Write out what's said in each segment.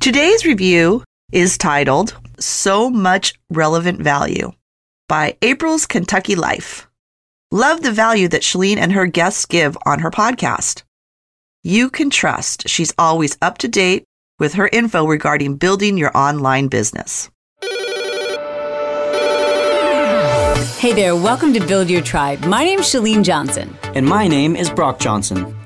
Today's review is titled, So Much Relevant Value by April's Kentucky Life. Love the value that Chalene and her guests give on her podcast. You can trust she's always up to date with her info regarding building your online business. Hey there, welcome to Build Your Tribe. My name's Chalene Johnson. And my name is Brock Johnson.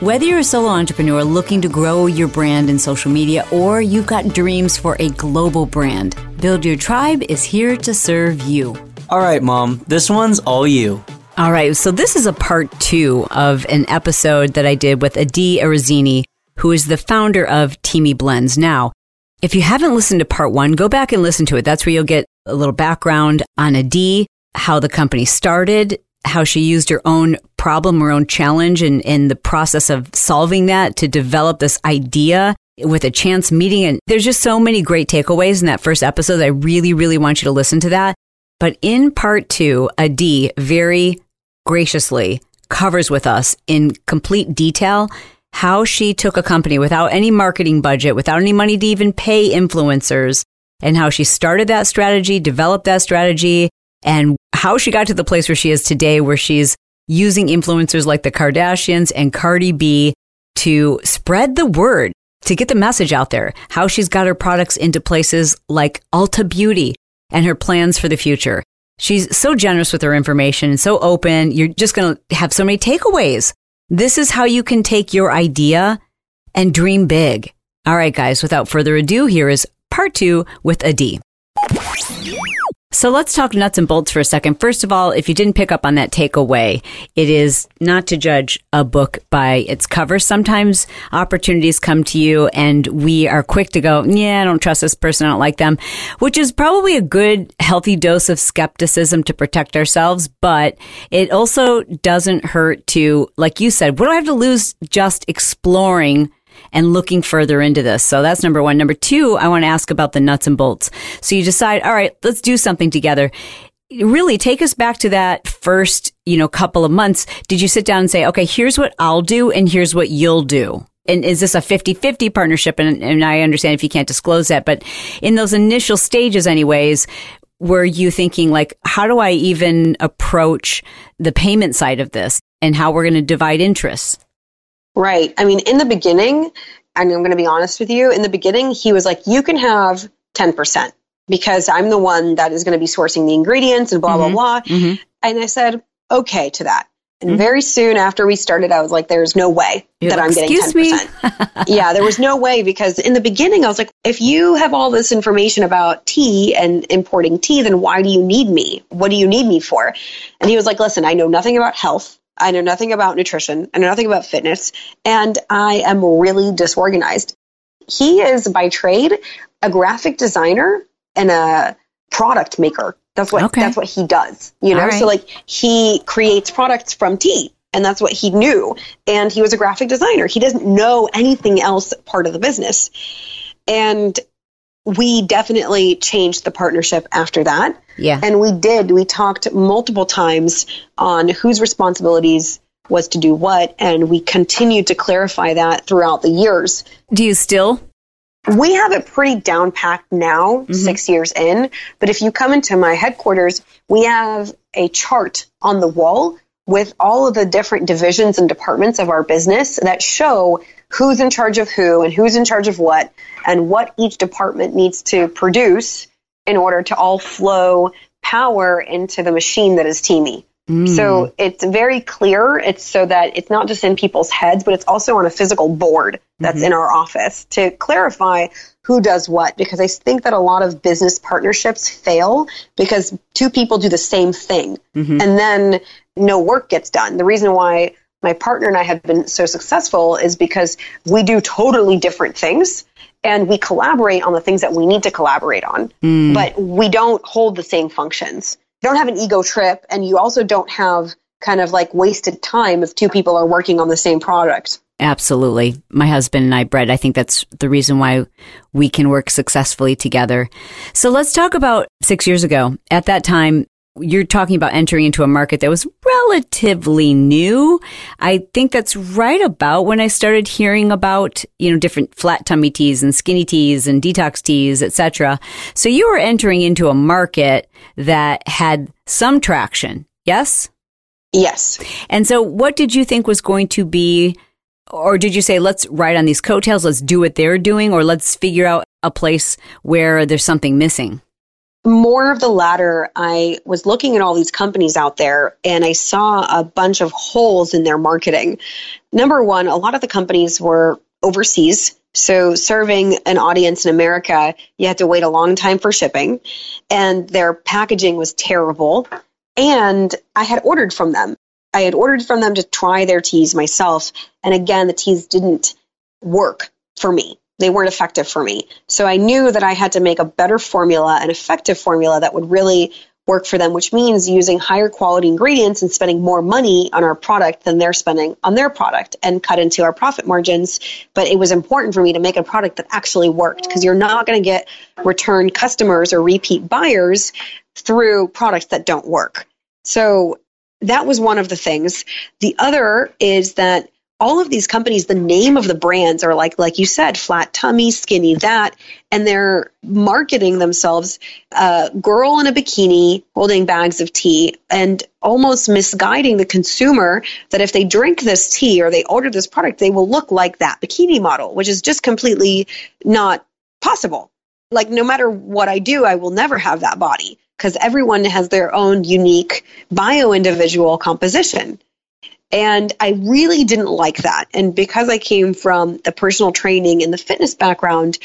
Whether you're a solo entrepreneur looking to grow your brand in social media or you've got dreams for a global brand, Build Your Tribe is here to serve you. All right, Mom, this one's all you. All right, so this is a part two of an episode that I did with Adi Arezzini, who is the founder of Teami Blends. Now, if you haven't listened to part one, go back and listen to it. That's where you'll get a little background on Adi, how the company started, how she used her own problem, her own challenge, and the process of solving that to develop this idea with a chance meeting. And there's just so many great takeaways in that first episode. I really, really want you to listen to that. But in part two, Adi very graciously covers with us in complete detail how she took a company without any marketing budget, without any money to even pay influencers, and how she started that strategy, developed that strategy, and how she got to the place where she is today, where she's using influencers like the Kardashians and Cardi B to spread the word, to get the message out there, how she's got her products into places like Ulta Beauty, and her plans for the future. She's so generous with her information and so open. You're just going to have so many takeaways. This is how you can take your idea and dream big. All right, guys, without further ado, here is part two with Adi. So let's talk nuts and bolts for a second. First of all, if you didn't pick up on that takeaway, it is not to judge a book by its cover. Sometimes opportunities come to you and we are quick to go, yeah, I don't trust this person, I don't like them, which is probably a good, healthy dose of skepticism to protect ourselves. But it also doesn't hurt to, like you said, what do I have to lose just exploring and looking further into this? So that's number one. Number two, I want to ask about the nuts and bolts. So you decide, all right, let's do something together. Really take us back to that first, couple of months. Did you sit down and say, okay, here's what I'll do and here's what you'll do? And is this a 50-50 partnership? And I understand if you can't disclose that, but in those initial stages anyways, were you thinking like, how do I even approach the payment side of this and how we're going to divide interests? Right. I mean, in the beginning, and I'm going to be honest with you, in the beginning, he was like, you can have 10% because I'm the one that is going to be sourcing the ingredients and blah, blah, blah. Mm-hmm. And I said, okay to that. And very soon after we started, I was like, there's no way that I'm getting 10%. Yeah, there was no way, because in the beginning, I was like, if you have all this information about tea and importing tea, then why do you need me? What do you need me for? And he was like, listen, I know nothing about health. I know nothing about nutrition. I know nothing about fitness. And I am really disorganized. He is by trade a graphic designer and a product maker. That's what he does. Right. So like he creates products from tea, and that's what he knew. And he was a graphic designer. He doesn't know anything else part of the business. And we definitely changed the partnership after that. Yeah. And we did. We talked multiple times on whose responsibilities was to do what. And we continued to clarify that throughout the years. Do you still? We have it pretty down packed now, 6 years in. But if you come into my headquarters, we have a chart on the wall with all of the different divisions and departments of our business that show who's in charge of who and who's in charge of what and what each department needs to produce in order to all flow power into the machine that is Teami. So it's very clear. It's so that it's not just in people's heads, but it's also on a physical board that's in our office to clarify who does what, because I think that a lot of business partnerships fail because two people do the same thing and then no work gets done. The reason why my partner and I have been so successful is because we do totally different things and we collaborate on the things that we need to collaborate on, but we don't hold the same functions. You don't have an ego trip, and you also don't have kind of like wasted time if two people are working on the same product. Absolutely. My husband and I, Brett, I think that's the reason why we can work successfully together. So let's talk about 6 years ago. At that time, you're talking about entering into a market that was relatively new. I think that's right about when I started hearing about, you know, different flat tummy teas and skinny teas and detox teas, etc. So you were entering into a market that had some traction, yes? Yes. And so what did you think was going to be, or did you say, let's ride on these coattails, let's do what they're doing, or let's figure out a place where there's something missing? More of the latter. I was looking at all these companies out there and I saw a bunch of holes in their marketing. Number one, a lot of the companies were overseas. So serving an audience in America, you had to wait a long time for shipping, and their packaging was terrible. And I had ordered from them. I had ordered from them to try their teas myself. And again, the teas didn't work for me. They weren't effective for me. So I knew that I had to make a better formula, an effective formula that would really work for them, which means using higher quality ingredients and spending more money on our product than they're spending on their product, and cut into our profit margins. But it was important for me to make a product that actually worked, because you're not going to get return customers or repeat buyers through products that don't work. So that was one of the things. The other is that all of these companies, the name of the brands are like you said, flat tummy, skinny that, and they're marketing themselves a girl in a bikini holding bags of tea, and almost misguiding the consumer that if they drink this tea or they order this product, they will look like that bikini model, which is just completely not possible. Like, no matter what I do, I will never have that body, because everyone has their own unique bio-individual composition. And I really didn't like that. And because I came from the personal training and the fitness background,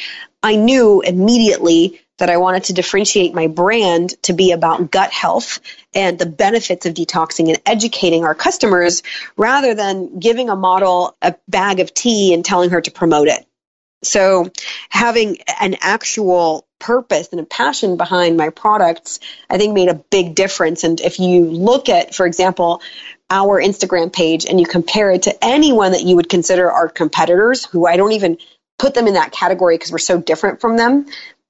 I knew immediately that I wanted to differentiate my brand to be about gut health and the benefits of detoxing and educating our customers, rather than giving a model a bag of tea and telling her to promote it. So having an actual purpose and a passion behind my products, I think, made a big difference. And if you look at, for example, our Instagram page and you compare it to anyone that you would consider our competitors, who I don't even put them in that category because we're so different from them,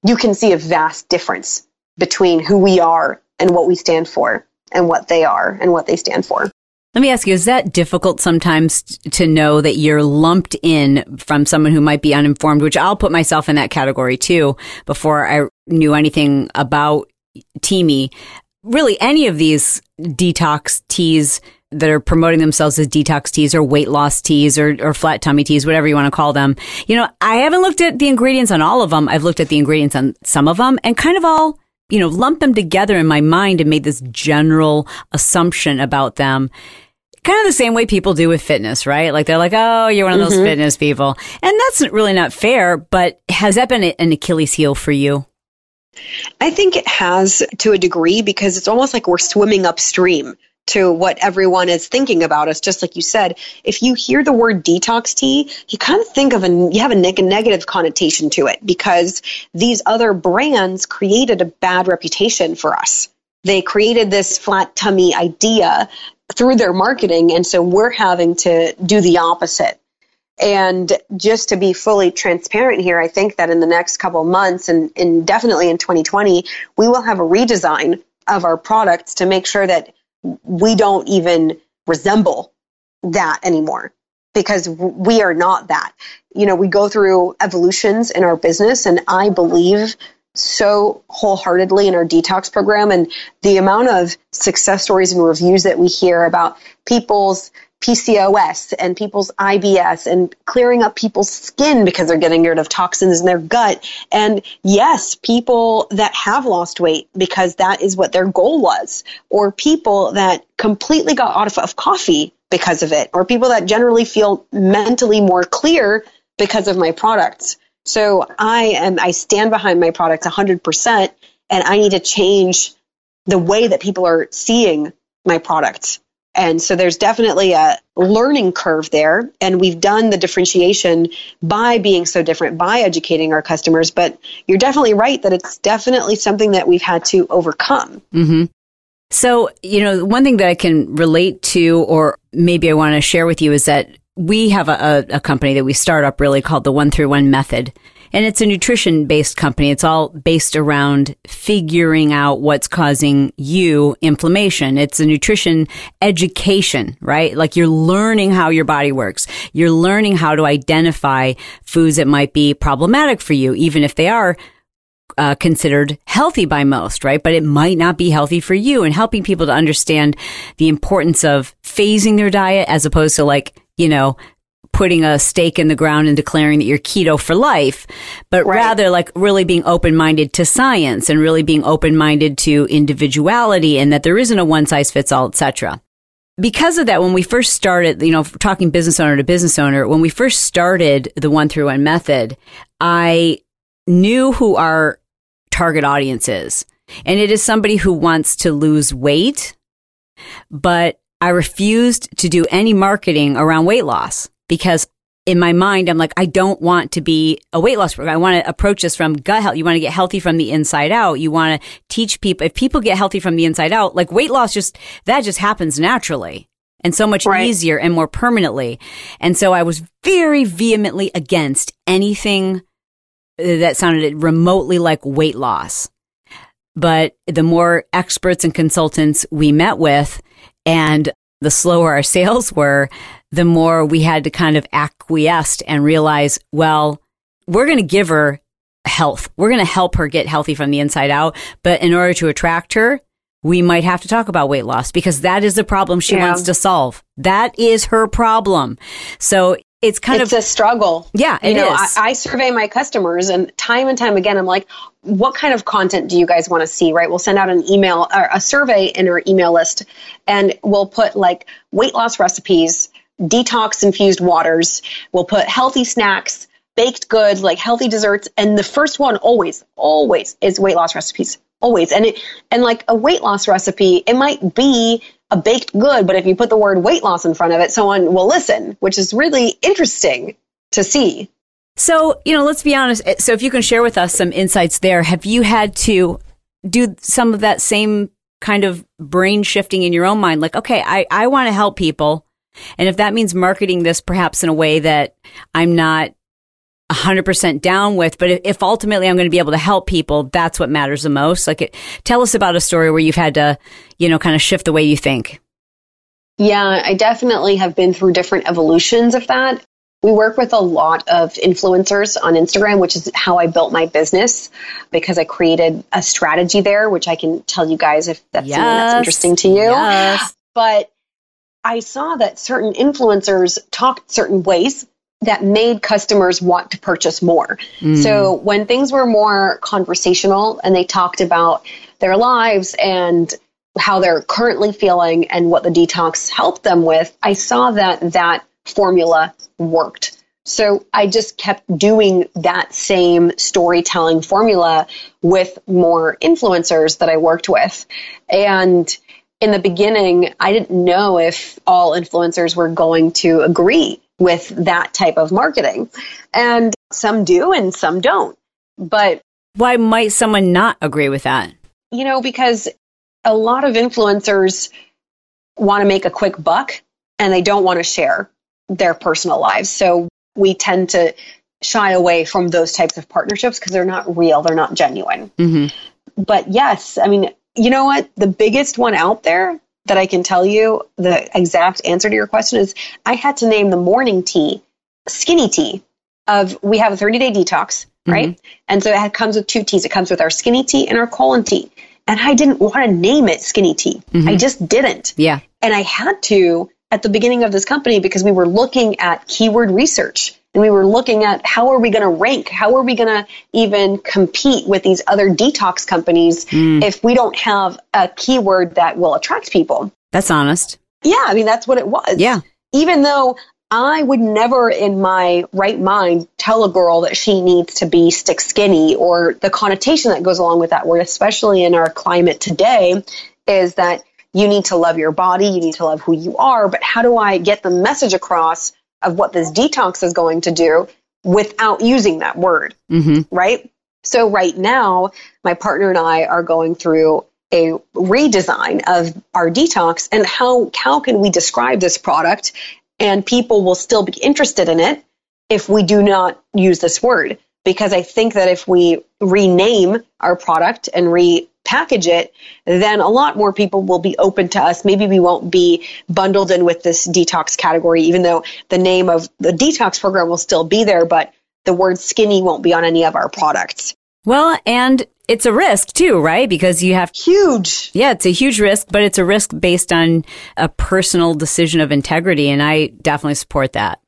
you can see a vast difference between who we are and what we stand for, and what they are and what they stand for. Let me ask you, is that difficult sometimes to know that you're lumped in from someone who might be uninformed, which I'll put myself in that category too, before I knew anything about Teami. Really, any of these detox teas that are promoting themselves as detox teas or weight loss teas or flat tummy teas, whatever you want to call them. You know, I haven't looked at the ingredients on all of them. I've looked at the ingredients on some of them and kind of all, you know, lumped them together in my mind and made this general assumption about them. Kind of the same way people do with fitness, right? Like, they're like, oh, you're one of those fitness people. And that's really not fair, but has that been an Achilles heel for you? I think it has, to a degree, because it's almost like we're swimming upstream to what everyone is thinking about us. Just like you said, if you hear the word detox tea, you kind of think of you have a negative connotation to it, because these other brands created a bad reputation for us. They created this flat tummy idea through their marketing, and so we're having to do the opposite. And just to be fully transparent here, I think that in the next couple of months, and definitely in 2020, we will have a redesign of our products to make sure that we don't even resemble that anymore, because we are not that. You know, we go through evolutions in our business, and I believe so wholeheartedly in our detox program, and the amount of success stories and reviews that we hear about people's PCOS and people's IBS and clearing up people's skin because they're getting rid of toxins in their gut. And yes, people that have lost weight because that is what their goal was, or people that completely got out of coffee because of it, or people that generally feel mentally more clear because of my products. So I stand behind my products 100%, and I need to change the way that people are seeing my products. And so there's definitely a learning curve there. And we've done the differentiation by being so different, by educating our customers. But you're definitely right that it's definitely something that we've had to overcome. Mm-hmm. So, you know, one thing that I can relate to, or maybe I want to share with you, is that we have a company that we start up really called the 1-through-1 Method. And it's a nutrition-based company. It's all based around figuring out what's causing you inflammation. It's a nutrition education, right? Like you're learning how your body works. You're learning how to identify foods that might be problematic for you, even if they are considered healthy by most, right? But it might not be healthy for you, and helping people to understand the importance of phasing their diet as opposed to, like, you know, putting a stake in the ground and declaring that you're keto for life, but right, rather like really being open-minded to science and really being open-minded to individuality, and that there isn't a one-size-fits-all, et cetera. Because of that, when we first started, you know, talking business owner to business owner, when we first started the 1-through-1 Method, I knew who our target audience is. And it is somebody who wants to lose weight, but I refused to do any marketing around weight loss because in my mind, I'm like, I don't want to be a weight loss program. I want to approach this from gut health. You want to get healthy from the inside out. You want to teach people, if people get healthy from the inside out, like weight loss just happens naturally and so much right, easier and more permanently. And so I was very vehemently against anything that sounded remotely like weight loss. But the more experts and consultants we met with, and the slower our sales were, the more we had to kind of acquiesce and realize, well, we're going to give her health. We're going to help her get healthy from the inside out. But in order to attract her, we might have to talk about weight loss because that is the problem she wants to solve. That is her problem. So It's a struggle. Yeah, it is. I survey my customers and time again, I'm like, what kind of content do you guys want to see, right? We'll send out an email or a survey in our email list, and we'll put like weight loss recipes, detox infused waters. We'll put healthy snacks, baked goods, like healthy desserts. And the first one always is weight loss recipes. Always. And like a weight loss recipe, it might be a baked good, but if you put the word weight loss in front of it, someone will listen, which is really interesting to see. So, you know, let's be honest. So if you can share with us some insights there, have you had to do some of that same kind of brain shifting in your own mind? Like, okay, I want to help people. And if that means marketing this perhaps in a way that I'm not 100% down with, but if ultimately I'm going to be able to help people, that's what matters the most. Like, tell us about a story where you've had to, you know, kind of shift the way you think. Yeah, I definitely have been through different evolutions of that. We work with a lot of influencers on Instagram, which is how I built my business because I created a strategy there, which I can tell you guys if that's something that's interesting to you. Yes. But I saw that certain influencers talked certain ways that made customers want to purchase more. Mm. So when things were more conversational and they talked about their lives and how they're currently feeling and what the detox helped them with, I saw that that formula worked. So I just kept doing that same storytelling formula with more influencers that I worked with. And in the beginning, I didn't know if all influencers were going to agree with that type of marketing. And some do and some don't. But why might someone not agree with that? You know, because a lot of influencers want to make a quick buck and they don't want to share their personal lives. So we tend to shy away from those types of partnerships because they're not real, they're not genuine. Mm-hmm. But yes, I mean, you know what? The biggest one out there that I can tell you the exact answer to your question is I had to name the morning tea, skinny tea of, we have a 30-day detox, right? Mm-hmm. And so it comes with two teas. It comes with our skinny tea and our colon tea. And I didn't want to name it skinny tea. Mm-hmm. I just didn't. Yeah. And I had to at the beginning of this company because we were looking at keyword research and we were looking at how are we going to rank? How are we going to even compete with these other detox companies if we don't have a keyword that will attract people? That's honest. Yeah. I mean, that's what it was. Yeah. Even though I would never in my right mind tell a girl that she needs to be stick skinny, or the connotation that goes along with that word, especially in our climate today, is that you need to love your body. You need to love who you are. But how do I get the message across of what this detox is going to do without using that word, right? So right now, my partner and I are going through a redesign of our detox, and how can we describe this product and people will still be interested in it if we do not use this word? Because I think that if we rename our product and repackage it, then a lot more people will be open to us. Maybe we won't be bundled in with this detox category, even though the name of the detox program will still be there, but the word skinny won't be on any of our products. Well, and it's a risk too, right? Because you have... Huge. Yeah, it's a huge risk, but it's a risk based on a personal decision of integrity, and I definitely support that.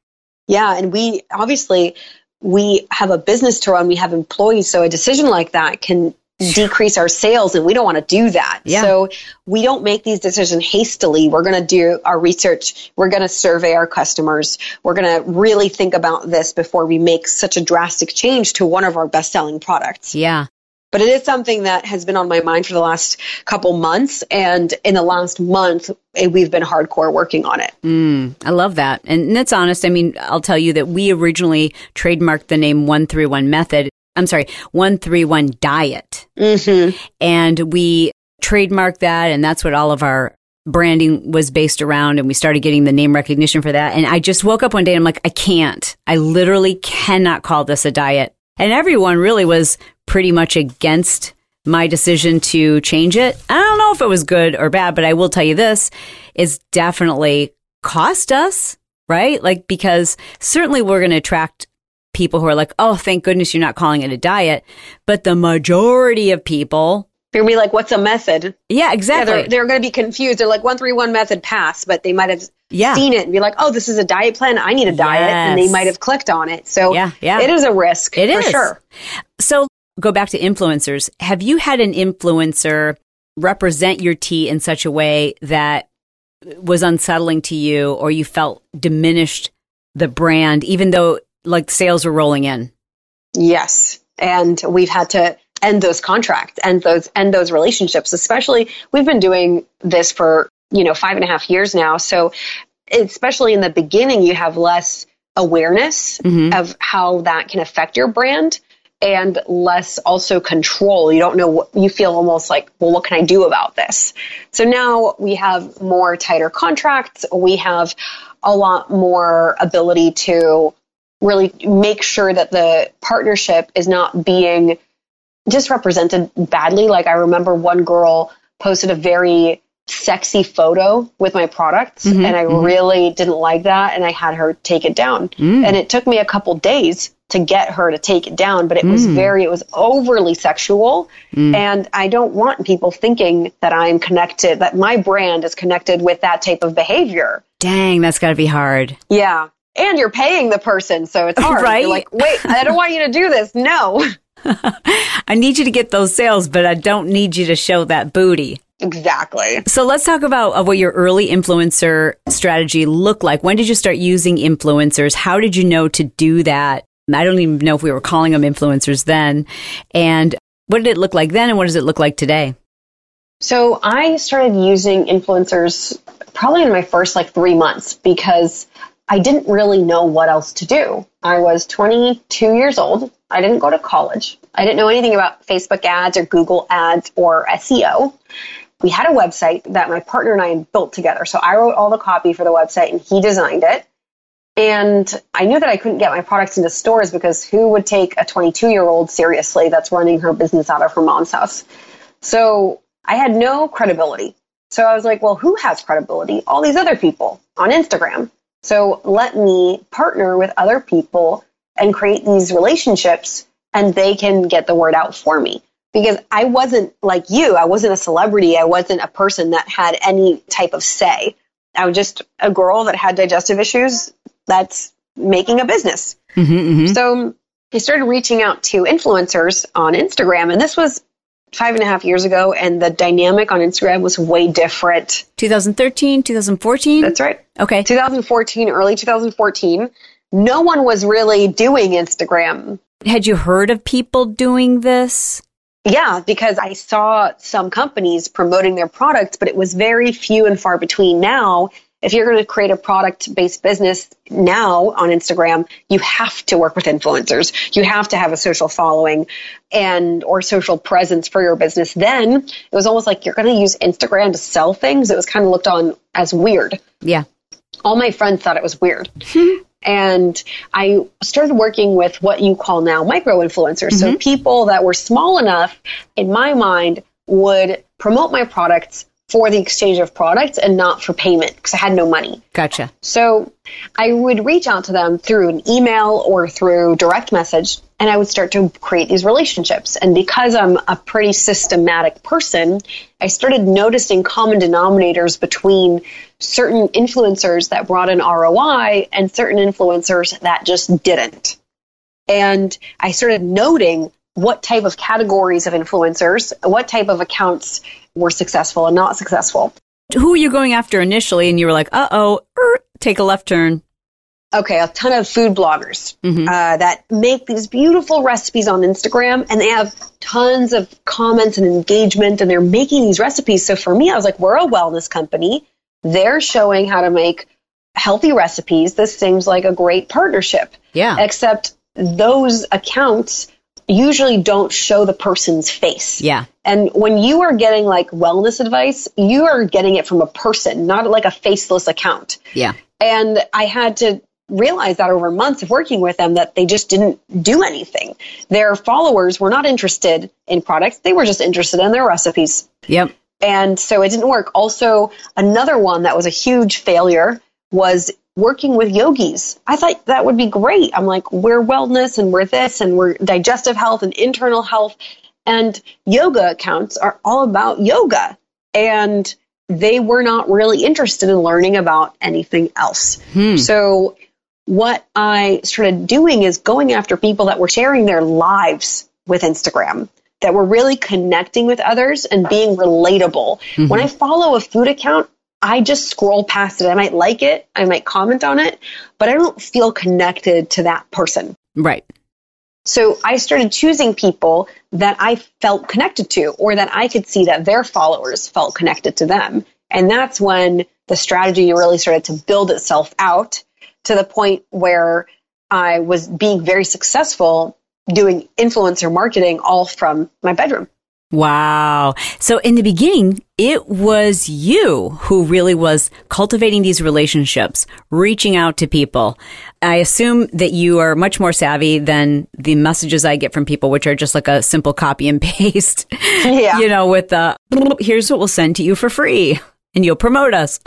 Yeah, and we obviously... we have a business to run, we have employees, so a decision like that can decrease our sales, and we don't want to do that. Yeah. So we don't make these decisions hastily. We're going to do our research. We're going to survey our customers. We're going to really think about this before we make such a drastic change to one of our best-selling products. Yeah. But it is something that has been on my mind for the last couple months. And in the last month, we've been hardcore working on it. I love that. And that's honest. I mean, I'll tell you that we originally trademarked the name 131 Method. I'm sorry, 131 Diet. Mm-hmm. And we trademarked that. And that's what all of our branding was based around. And we started getting the name recognition for that. And I just woke up one day and I'm like, I literally cannot call this a diet. And everyone really was pretty much against my decision to change it. I don't know if it was good or bad, but I will tell you this, it's definitely cost us, right? Like, because certainly we're going to attract people who are like, oh, thank goodness you're not calling it a diet. But the majority of people... they're going to be like, what's a method? Yeah, exactly. Yeah, they're going to be confused. They're like, 131 Method, pass, but they might have seen it and be like, oh, this is a diet plan. I need a diet. And they might have clicked on it. So it is a risk. It is. For sure. So go back to influencers. Have you had an influencer represent your tea in such a way that was unsettling to you, or you felt diminished the brand, even though like sales were rolling in? Yes. And we've had to end those contracts, end those relationships. Especially, we've been doing this for 5.5 years now. So, especially in the beginning, you have less awareness of how that can affect your brand, and less also control. You don't know what you feel, almost like, well, what can I do about this? So now we have more tighter contracts. We have a lot more ability to really make sure that the partnership is not being just represented badly. Like, I remember one girl posted a very sexy photo with my products, and I really didn't like that, and I had her take it down. And it took me a couple days to get her to take it down, but it was it was overly sexual. And I don't want people thinking that I'm connected, that my brand is connected with that type of behavior. Dang, that's got to be hard. Yeah. And you're paying the person, so it's hard. Right? You're like, wait, I don't want you to do this. No. I need you to get those sales, but I don't need you to show that booty. Exactly. So let's talk about what your early influencer strategy looked like. When did you start using influencers? How did you know to do that? I don't even know if we were calling them influencers then. And what did it look like then, and what does it look like today? So I started using influencers probably in my first 3 months, because I didn't really know what else to do. I was 22 years old. I didn't go to college. I didn't know anything about Facebook ads or Google ads or SEO. We had a website that my partner and I had built together. So I wrote all the copy for the website, and he designed it. And I knew that I couldn't get my products into stores, because who would take a 22-year-old seriously that's running her business out of her mom's house? So I had no credibility. So I was like, well, who has credibility? All these other people on Instagram. So let me partner with other people and create these relationships, and they can get the word out for me. Because I wasn't like you. I wasn't a celebrity. I wasn't a person that had any type of say. I was just a girl that had digestive issues that's making a business. So I started reaching out to influencers on Instagram, and this was 5.5 years ago, and the dynamic on Instagram was way different. 2013, 2014? That's right. Okay. 2014, early 2014. No one was really doing Instagram. Had you heard of people doing this? Yeah, because I saw some companies promoting their products, but it was very few and far between now. If you're going to create a product-based business now on Instagram, you have to work with influencers. You have to have a social following and or social presence for your business. Then it was almost like you're going to use Instagram to sell things. It was kind of looked on as weird. Yeah. All my friends thought it was weird. And I started working with what you call now micro-influencers. So people that were small enough, in my mind, would promote my products for the exchange of products and not for payment because I had no money. Gotcha. So I would reach out to them through an email or through direct message, and I would start to create these relationships. And because I'm a pretty systematic person, I started noticing common denominators between certain influencers that brought in ROI and certain influencers that just didn't. And I started noting what type of categories of influencers, what type of accounts were successful and not successful. Who were you going after initially? And you were like, take a left turn. Okay, a ton of food bloggers that make these beautiful recipes on Instagram, and they have tons of comments and engagement, and they're making these recipes. So for me, I was like, we're a wellness company. They're showing how to make healthy recipes. This seems like a great partnership. Yeah. Except those accounts usually don't show the person's face. Yeah. And when you are getting like wellness advice, you are getting it from a person, not like a faceless account. Yeah. And I had to realize that over months of working with them that they just didn't do anything. Their followers were not interested in products. They were just interested in their recipes. Yep. And so it didn't work. Also, another one that was a huge failure was working with yogis. I thought that would be great. I'm like, we're wellness and we're this and we're digestive health and internal health. And yoga accounts are all about yoga. And they were not really interested in learning about anything else. So what I started doing is going after people that were sharing their lives with Instagram, that were really connecting with others and being relatable. When I follow a food account, I just scroll past it. I might like it. I might comment on it, but I don't feel connected to that person. Right. So I started choosing people that I felt connected to, or that I could see that their followers felt connected to them. And that's when the strategy really started to build itself out to the point where I was being very successful doing influencer marketing all from my bedroom. Wow. So in the beginning, it was you who really was cultivating these relationships, reaching out to people. I assume that you are much more savvy than the messages I get from people, which are just like a simple copy and paste, you know, with the, here's what we'll send to you for free and you'll promote us.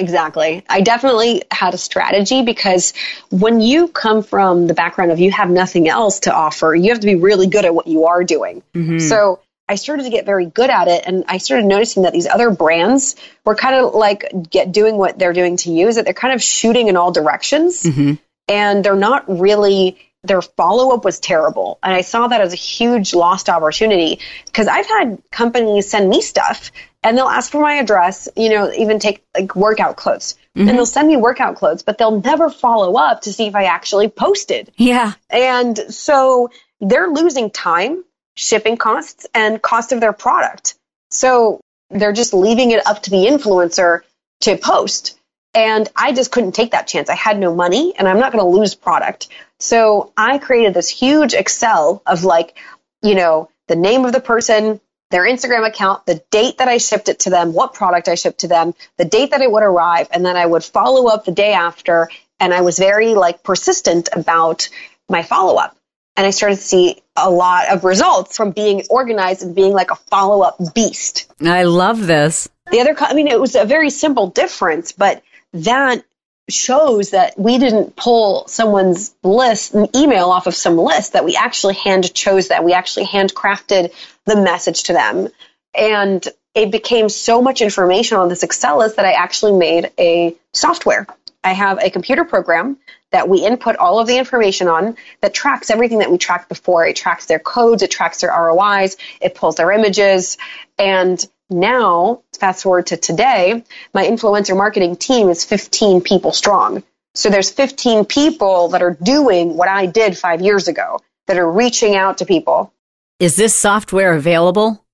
Exactly. I definitely had a strategy, because when you come from the background of you have nothing else to offer, you have to be really good at what you are doing. So I started to get very good at it, and I started noticing that these other brands were kind of like doing what they're doing to you, is that they're kind of shooting in all directions, and they're not really, their follow-up was terrible. And I saw that as a huge lost opportunity, because I've had companies send me stuff and they'll ask for my address, you know, even take like workout clothes. And they'll send me workout clothes, but they'll never follow up to see if I actually posted. Yeah. And so they're losing time, shipping costs, and cost of their product. So they're just leaving it up to the influencer to post. And I just couldn't take that chance. I had no money, and I'm not going to lose product. So I created this huge Excel of like, you know, the name of the person, their Instagram account, the date that I shipped it to them, what product I shipped to them, the date that it would arrive, and then I would follow up the day after. And I was very like persistent about my follow-up. And I started to see a lot of results from being organized and being like a follow-up beast. I love this. It was a very simple difference, but that shows that we didn't pull someone's list, an email off of some list, that we actually hand chose that. We actually handcrafted the message to them. And it became so much information on this Excel list that I actually made a software. I have a computer program that we input all of the information on that tracks everything that we tracked before. It tracks their codes, it tracks their ROIs, it pulls their images. And now, fast forward to today, my influencer marketing team is 15 people strong. So there's 15 people that are doing what I did 5 years ago, that are reaching out to people. Is this software available?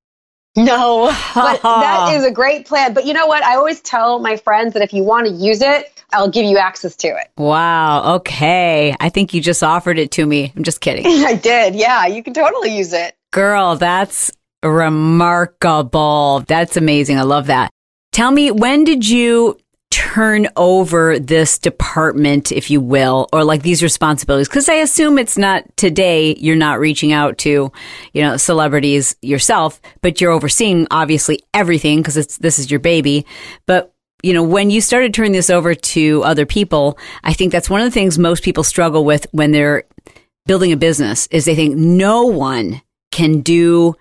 No, but that is a great plan. But you know what? I always tell my friends that if you want to use it, I'll give you access to it. Wow. Okay. I think you just offered it to me. I'm just kidding. I did. Yeah, you can totally use it. Girl, that's remarkable. That's amazing. I love that. Tell me, when did you turn over this department, if you will, or like these responsibilities? Because I assume it's not today you're not reaching out to, you know, celebrities yourself, but you're overseeing obviously everything because this is your baby. But, you know, when you started turning this over to other people, I think that's one of the things most people struggle with when they're building a business is they think no one can do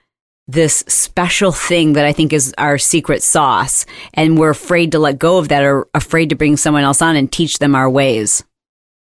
this special thing that I think is our secret sauce. And we're afraid to let go of that or afraid to bring someone else on and teach them our ways.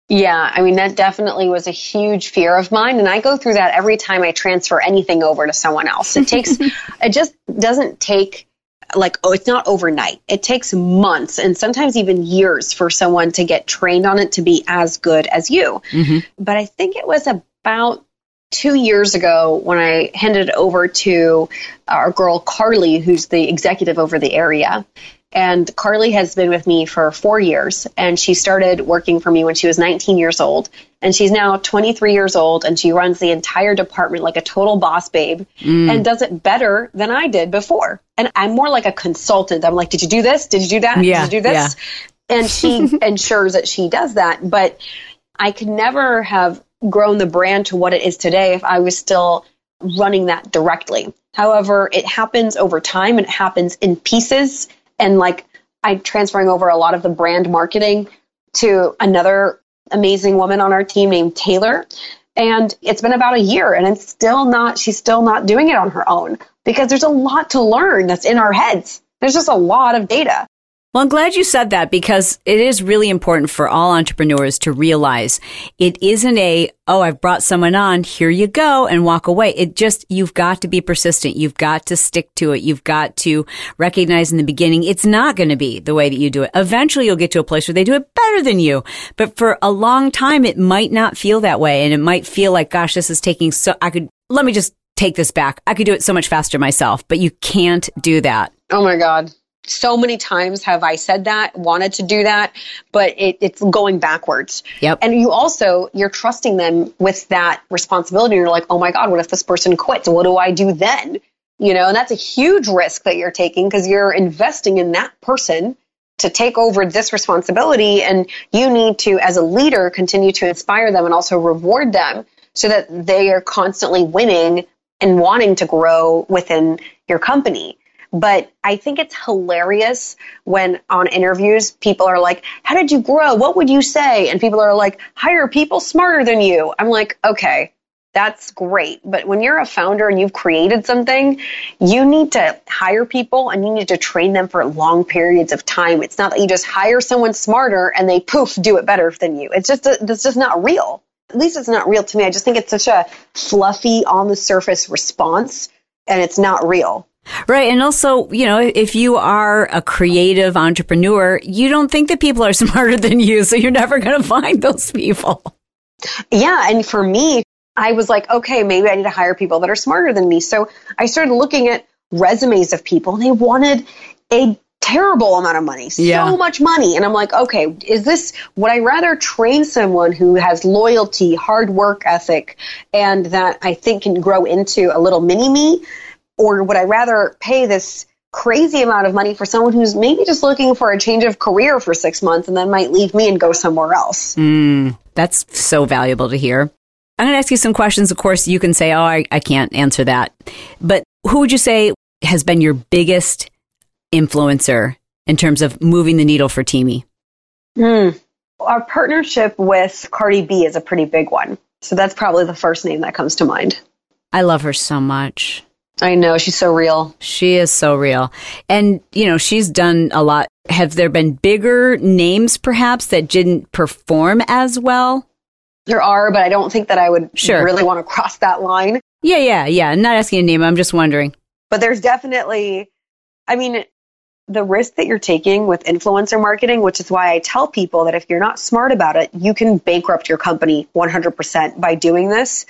Yeah. I mean, that definitely was a huge fear of mine. And I go through that every time I transfer anything over to someone else. It takes, it just doesn't take like, oh, it's not overnight. It takes months and sometimes even years for someone to get trained on it to be as good as you. Mm-hmm. But I think it was about 2 years ago when I handed it over to our girl, Carly, who's the executive over the area. And Carly has been with me for 4 years. And she started working for me when she was 19 years old. And she's now 23 years old. And she runs the entire department like a total boss babe and does it better than I did before. And I'm more like a consultant. I'm like, did you do this? Did you do that? Yeah, did you do this? Yeah. And she ensures that she does that. But I could never have grown the brand to what it is today if I was still running that directly. However, it happens over time and it happens in pieces. And like I'm transferring over a lot of the brand marketing to another amazing woman on our team named Taylor. And it's been about a year and she's still not doing it on her own because there's a lot to learn that's in our heads. There's just a lot of data. Well, I'm glad you said that because it is really important for all entrepreneurs to realize it isn't I've brought someone on, here you go, and walk away. You've got to be persistent. You've got to stick to it. You've got to recognize in the beginning, it's not going to be the way that you do it. Eventually, you'll get to a place where they do it better than you. But for a long time, it might not feel that way. And it might feel like, gosh, this is taking let me just take this back. I could do it so much faster myself, but you can't do that. Oh my God. So many times have I said that, wanted to do that, but it's going backwards. Yep. And you're trusting them with that responsibility. You're like, oh my God, what if this person quits? What do I do then? You know, and that's a huge risk that you're taking because you're investing in that person to take over this responsibility. And you need to, as a leader, continue to inspire them and also reward them so that they are constantly winning and wanting to grow within your company. But I think it's hilarious when on interviews, people are like, how did you grow? What would you say? And people are like, hire people smarter than you. I'm like, okay, that's great. But when you're a founder and you've created something, you need to hire people and you need to train them for long periods of time. It's not that you just hire someone smarter and they do it better than you. That's just not real. At least it's not real to me. I just think it's such a fluffy on the surface response and it's not real. Right. And also, you know, if you are a creative entrepreneur, you don't think that people are smarter than you. So you're never going to find those people. Yeah. And for me, I was like, okay, maybe I need to hire people that are smarter than me. So I started looking at resumes of people and they wanted a terrible amount of money, so much money. And I'm like, okay, would I rather train someone who has loyalty, hard work ethic, and that I think can grow into a little mini me? Or would I rather pay this crazy amount of money for someone who's maybe just looking for a change of career for 6 months and then might leave me and go somewhere else? That's so valuable to hear. I'm going to ask you some questions. Of course, you can say, oh, I can't answer that. But who would you say has been your biggest influencer in terms of moving the needle for Teami? Our partnership with Cardi B is a pretty big one. So that's probably the first name that comes to mind. I love her so much. I know. She's so real. She is so real. And, you know, she's done a lot. Have there been bigger names, perhaps, that didn't perform as well? There are, but I don't think that I would really want to cross that line. Yeah. I'm not asking a name. I'm just wondering. But there's definitely, I mean, the risk that you're taking with influencer marketing, which is why I tell people that if you're not smart about it, you can bankrupt your company 100% by doing this,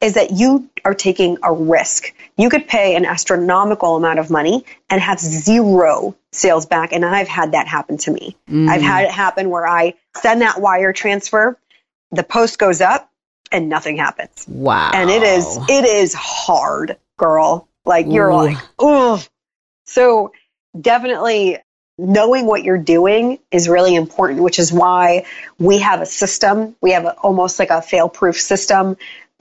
is that you are taking a risk. You could pay an astronomical amount of money and have zero sales back. And I've had that happen to me. I've had it happen where I send that wire transfer, the post goes up and nothing happens. Wow. And it is hard, girl. Like you're like, oh, so definitely knowing what you're doing is really important, which is why we have a system. We have almost like a fail-proof system,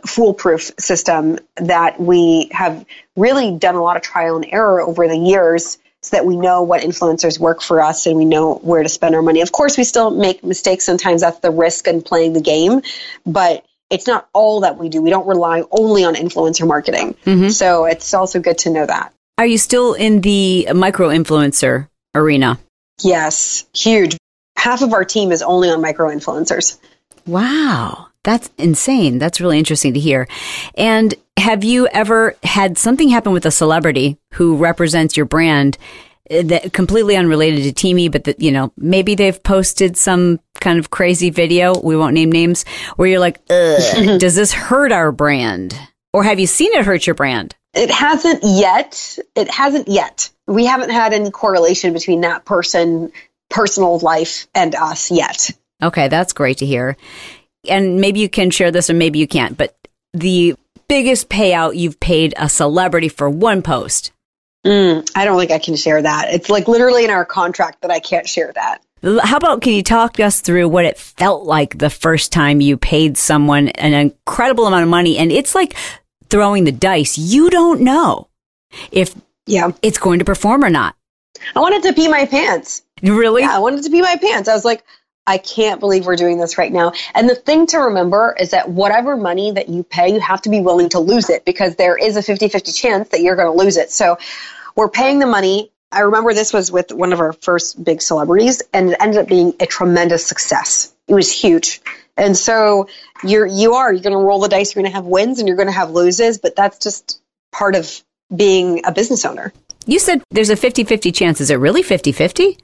foolproof system that we have really done a lot of trial and error over the years so that we know what influencers work for us and we know where to spend our money. Of course, we still make mistakes. Sometimes that's the risk in playing the game, but it's not all that we do. We don't rely only on influencer marketing. Mm-hmm. So it's also good to know that. Are you still in the micro-influencer arena? Yes, huge. Half of our team is only on micro-influencers. Wow, that's insane. That's really interesting to hear. And have you ever had something happen with a celebrity who represents your brand that completely unrelated to Teami, but that, you know, maybe they've posted some kind of crazy video, we won't name names, where you're like, ugh, does this hurt our brand? Or have you seen it hurt your brand? It hasn't yet. We haven't had any correlation between that person's personal life and us yet. Okay, that's great to hear. And maybe you can share this or maybe you can't, but the biggest payout you've paid a celebrity for one post. I don't think I can share that. It's like literally in our contract that I can't share that. How about, can you talk us through what it felt like the first time you paid someone an incredible amount of money? And it's like throwing the dice. You don't know if it's going to perform or not. I wanted to pee my pants. Really? Yeah, I wanted to pee my pants. I was like, I can't believe we're doing this right now. And the thing to remember is that whatever money that you pay, you have to be willing to lose it because there is a 50-50 chance that you're going to lose it. So we're paying the money. I remember this was with one of our first big celebrities and it ended up being a tremendous success. It was huge. And so you're going to roll the dice. You're going to have wins and you're going to have loses, but that's just part of being a business owner. You said there's a 50-50 chance. Is it really 50-50?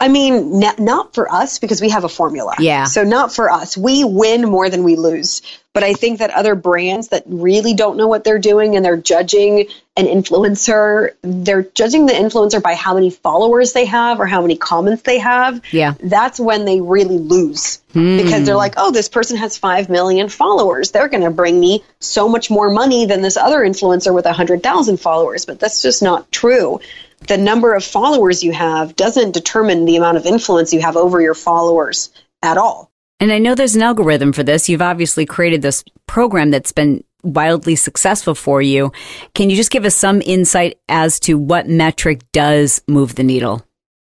I mean, not for us because we have a formula. Yeah. So not for us. We win more than we lose. But I think that other brands that really don't know what they're doing and they're judging an influencer, they're judging the influencer by how many followers they have or how many comments they have. Yeah. That's when they really lose because they're like, oh, this person has 5 million followers. They're going to bring me so much more money than this other influencer with 100,000 followers. But that's just not true. The number of followers you have doesn't determine the amount of influence you have over your followers at all. And I know there's an algorithm for this. You've obviously created this program that's been wildly successful for you. Can you just give us some insight as to what metric does move the needle?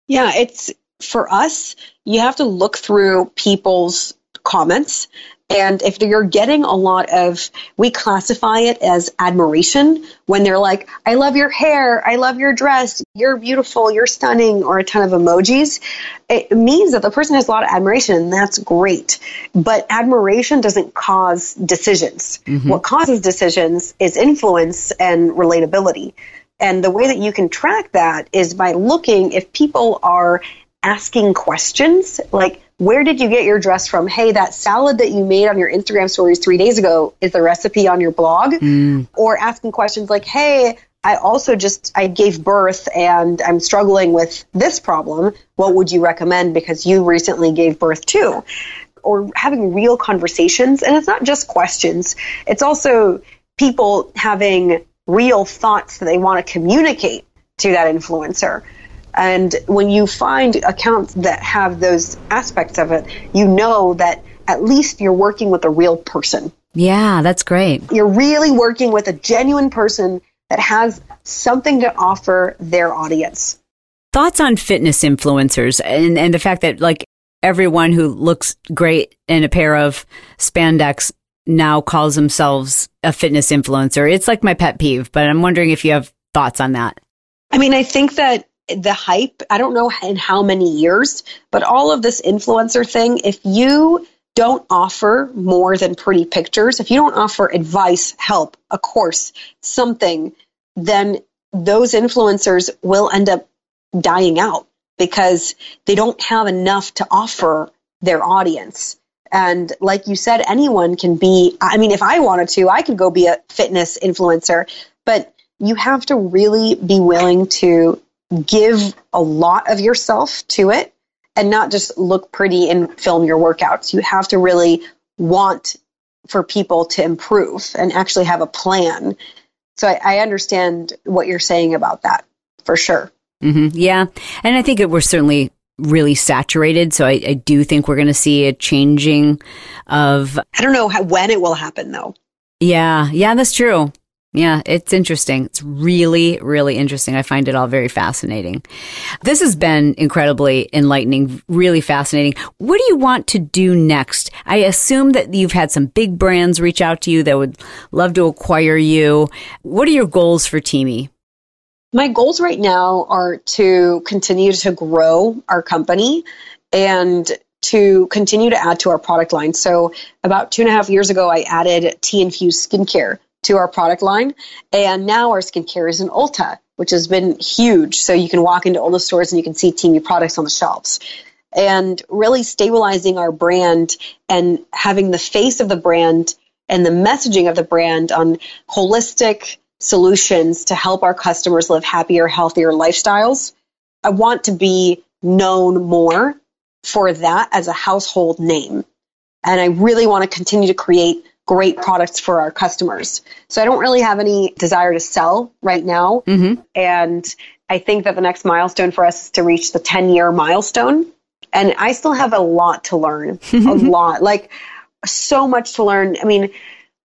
Yeah, it's for us, you have to look through people's comments. And if you're getting a lot of, we classify it as admiration when they're like, I love your hair, I love your dress, you're beautiful, you're stunning, or a ton of emojis, it means that the person has a lot of admiration, and that's great. But admiration doesn't cause decisions. Mm-hmm. What causes decisions is influence and relatability. And the way that you can track that is by looking if people are asking questions like, where did you get your dress from? Hey, that salad that you made on your Instagram stories 3 days ago is the recipe on your blog. Or asking questions like, hey, I gave birth and I'm struggling with this problem. What would you recommend? Because you recently gave birth too. Or having real conversations. And it's not just questions. It's also people having real thoughts that they want to communicate to that influencer. And when you find accounts that have those aspects of it, you know that at least you're working with a real person. Yeah, that's great. You're really working with a genuine person that has something to offer their audience. Thoughts on fitness influencers and the fact that like everyone who looks great in a pair of spandex now calls themselves a fitness influencer. It's like my pet peeve, but I'm wondering if you have thoughts on that. I mean, I think that the hype, I don't know in how many years, but all of this influencer thing, if you don't offer more than pretty pictures, if you don't offer advice, help, a course, something, then those influencers will end up dying out because they don't have enough to offer their audience. And like you said, anyone can be, I mean, if I wanted to, I could go be a fitness influencer, but you have to really be willing to give a lot of yourself to it and not just look pretty and film your workouts. You have to really want for people to improve and actually have a plan. So I understand what you're saying about that for sure. Mm-hmm. Yeah. And I think that we're certainly really saturated. So I do think we're going to see a changing of... I don't know when it will happen, though. Yeah. Yeah, that's true. Yeah, it's interesting. It's really, really interesting. I find it all very fascinating. This has been incredibly enlightening, really fascinating. What do you want to do next? I assume that you've had some big brands reach out to you that would love to acquire you. What are your goals for Teami? My goals right now are to continue to grow our company and to continue to add to our product line. So about 2.5 years ago, I added tea-infused skincare to our product line. And now our skincare is in Ulta, which has been huge. So you can walk into Ulta stores and you can see Teami products on the shelves. And really stabilizing our brand and having the face of the brand and the messaging of the brand on holistic solutions to help our customers live happier, healthier lifestyles. I want to be known more for that as a household name. And I really want to continue to create great products for our customers. So I don't really have any desire to sell right now. Mm-hmm. And I think that the next milestone for us is to reach the 10-year milestone. And I still have a lot to learn, a lot, like so much to learn. I mean,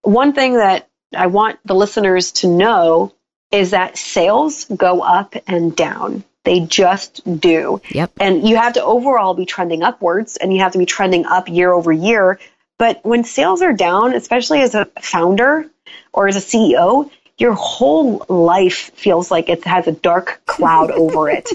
one thing that I want the listeners to know is that sales go up and down. They just do. Yep. And you have to overall be trending upwards and you have to be trending up year over year. But when sales are down, especially as a founder or as a CEO, your whole life feels like it has a dark cloud over it.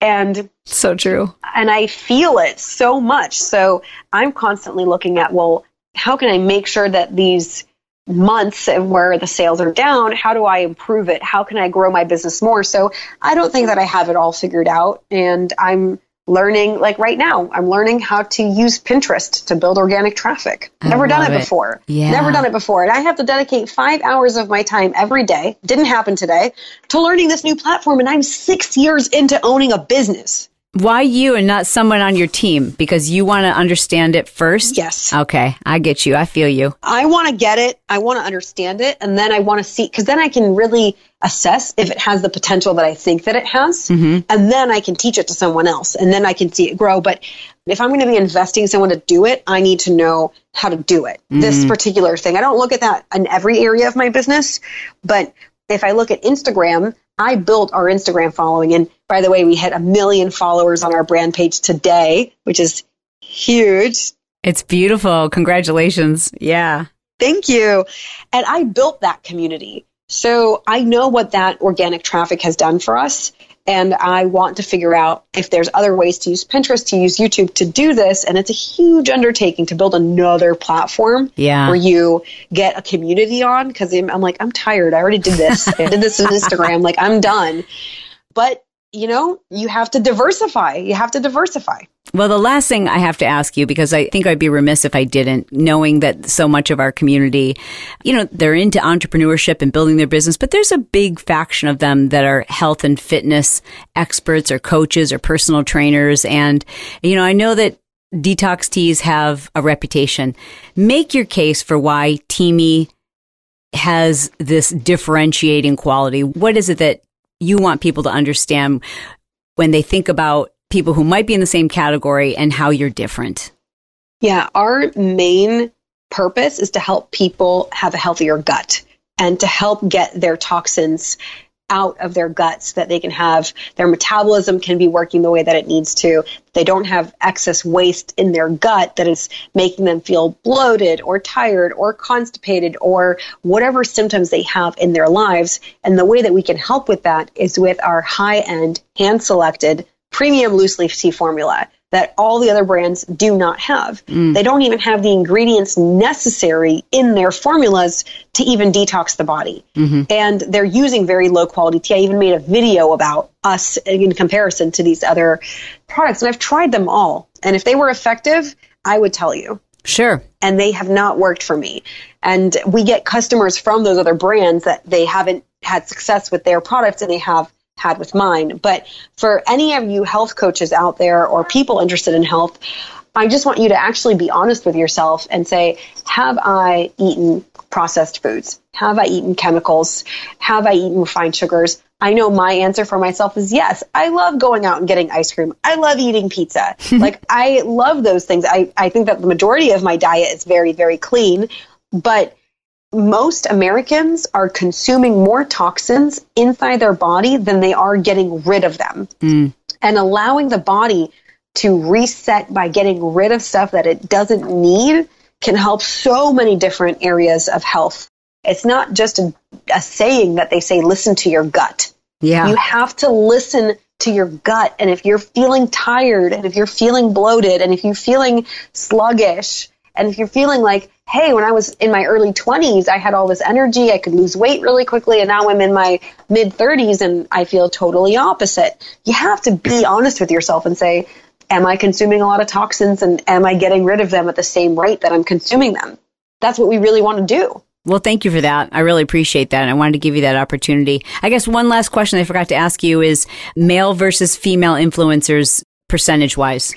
And so true. And I feel it so much. So I'm constantly looking at, well, how can I make sure that these months and where the sales are down, how do I improve it? How can I grow my business more? So I don't think that I have it all figured out. And I'm learning, like right now, I'm learning how to use Pinterest to build organic traffic. Never done it before. Yeah. Never done it before. And I have to dedicate 5 hours of my time every day, didn't happen today, to learning this new platform. And I'm 6 years into owning a business. Why you and not someone on your team? Because you want to understand it first? Yes. Okay. I get you. I feel you. I want to get it. I want to understand it. And then I want to see, because then I can really assess if it has the potential that I think that it has. Mm-hmm. And then I can teach it to someone else. And then I can see it grow. But if I'm going to be investing someone to do it, I need to know how to do it. Mm-hmm. This particular thing. I don't look at that in every area of my business. But if I look at Instagram, I built our Instagram following. And by the way, we hit 1 million followers on our brand page today, which is huge. It's beautiful. Congratulations. Yeah. Thank you. And I built that community. So I know what that organic traffic has done for us. And I want to figure out if there's other ways to use Pinterest, to use YouTube to do this. And it's a huge undertaking to build another platform where you get a community on. Because I'm like, I'm tired. I already did this. I did this on Instagram. Like, I'm done. But, you know, you have to diversify. You have to diversify. Well, the last thing I have to ask you, because I think I'd be remiss if I didn't, knowing that so much of our community, you know, they're into entrepreneurship and building their business, but there's a big faction of them that are health and fitness experts or coaches or personal trainers. And, you know, I know that detox teas have a reputation. Make your case for why Teami has this differentiating quality. What is it that you want people to understand when they think about people who might be in the same category and how you're different? Yeah, our main purpose is to help people have a healthier gut and to help get their toxins out of their guts so that they can have their metabolism can be working the way that it needs to. They don't have excess waste in their gut that is making them feel bloated or tired or constipated or whatever symptoms they have in their lives. And the way that we can help with that is with our high-end, hand-selected, premium loose-leaf tea formula that all the other brands do not have. They don't even have the ingredients necessary in their formulas to even detox the body. And they're using very low quality tea. I even made a video about us in comparison to these other products. And I've tried them all. And if they were effective, I would tell you. Sure. And they have not worked for me. And we get customers from those other brands that they haven't had success with their products and they have had with mine. But for any of you health coaches out there or people interested in health, I just want you to actually be honest with yourself and say, have I eaten processed foods? Have I eaten chemicals? Have I eaten refined sugars? I know my answer for myself is yes. I love going out and getting ice cream. I love eating pizza. Like, I love those things. I think that the majority of my diet is very, very clean. But most Americans are consuming more toxins inside their body than they are getting rid of them. And allowing the body to reset by getting rid of stuff that it doesn't need can help so many different areas of health. It's not just a saying that they say, listen to your gut. Yeah. You have to listen to your gut. And if you're feeling tired, and if you're feeling bloated, and if you're feeling sluggish, and if you're feeling like, hey, when I was in my early 20s, I had all this energy, I could lose weight really quickly, and now I'm in my mid 30s and I feel totally opposite. You have to be honest with yourself and say, am I consuming a lot of toxins, and am I getting rid of them at the same rate that I'm consuming them? That's what we really want to do. Well, thank you for that. I really appreciate that. And I wanted to give you that opportunity. I guess one last question I forgot to ask you is male versus female influencers percentage-wise.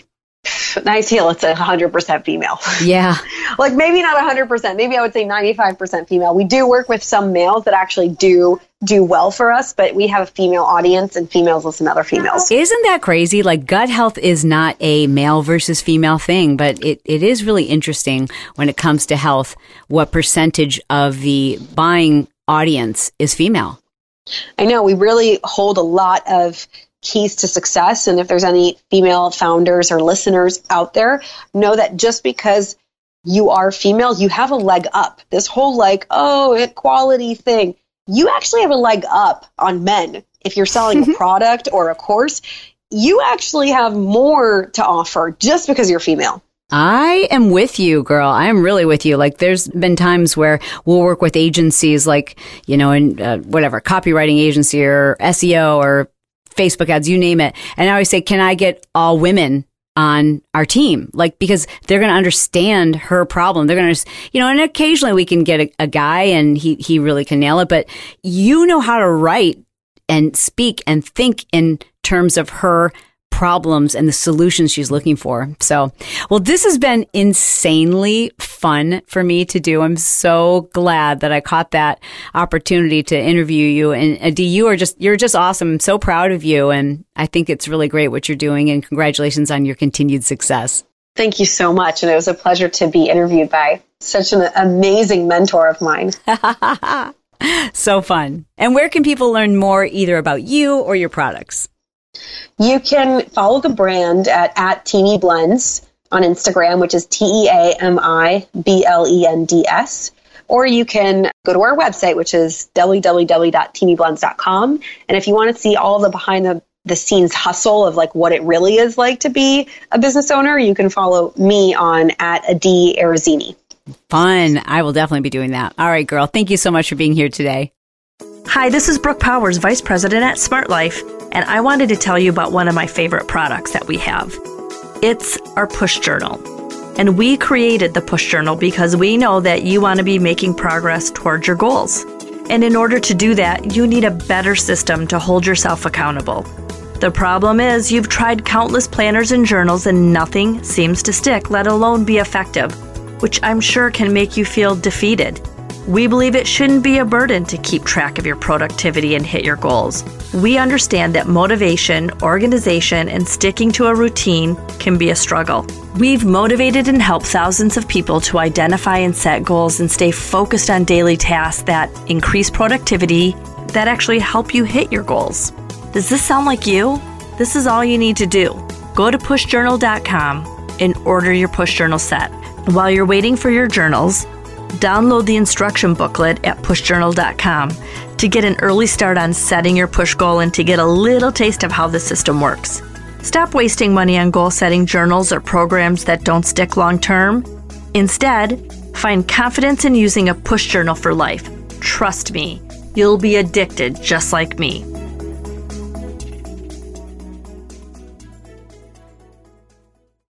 Nice heel. It's 100% female. Yeah. Like, maybe not 100%. Maybe I would say 95% female. We do work with some males that actually do well for us, but we have a female audience, and females listen to other females. Isn't that crazy? Like, gut health is not a male versus female thing, but it is really interesting when it comes to health, what percentage of the buying audience is female. I know. We really hold a lot of keys to success. And if there's any female founders or listeners out there, know that just because you are female, you have a leg up. This whole like, oh, equality thing. You actually have a leg up on men. If you're selling a product or a course, you actually have more to offer just because you're female. I am with you, girl. I am really with you. Like, there's been times where we'll work with agencies like, you know, in whatever, copywriting agency or SEO or Facebook ads, you name it. And I always say, can I get all women on our team? Like, because they're going to understand her problem. They're going to, you know, and occasionally we can get a guy and he really can nail it, but you know how to write and speak and think in terms of her problems and the solutions she's looking for. So, well, this has been insanely fun for me to do. I'm so glad that I caught that opportunity to interview you. And Adi, you're just awesome. I'm so proud of you. And I think it's really great what you're doing. And congratulations on your continued success. Thank you so much. And it was a pleasure to be interviewed by such an amazing mentor of mine. So fun. And where can people learn more either about you or your products? You can follow the brand at Teami Blends on Instagram, which is TeamiBlends. Or you can go to our website, which is www.teamiblends.com. And if you want to see all the behind the scenes hustle of like what it really is like to be a business owner, you can follow me on at Adi Arezzini. Fun. I will definitely be doing that. All right, girl. Thank you so much for being here today. Hi, this is Brooke Powers, Vice President at Smart Life, and I wanted to tell you about one of my favorite products that we have. It's our Push Journal. And we created the Push Journal because we know that you want to be making progress towards your goals. And in order to do that, you need a better system to hold yourself accountable. The problem is you've tried countless planners and journals and nothing seems to stick, let alone be effective, which I'm sure can make you feel defeated. We believe it shouldn't be a burden to keep track of your productivity and hit your goals. We understand that motivation, organization, and sticking to a routine can be a struggle. We've motivated and helped thousands of people to identify and set goals and stay focused on daily tasks that increase productivity, that actually help you hit your goals. Does this sound like you? This is all you need to do. Go to pushjournal.com and order your Push Journal set. While you're waiting for your journals, download the instruction booklet at pushjournal.com to get an early start on setting your push goal and to get a little taste of how the system works. Stop wasting money on goal-setting journals or programs that don't stick long-term. Instead, find confidence in using a push journal for life. Trust me, you'll be addicted just like me.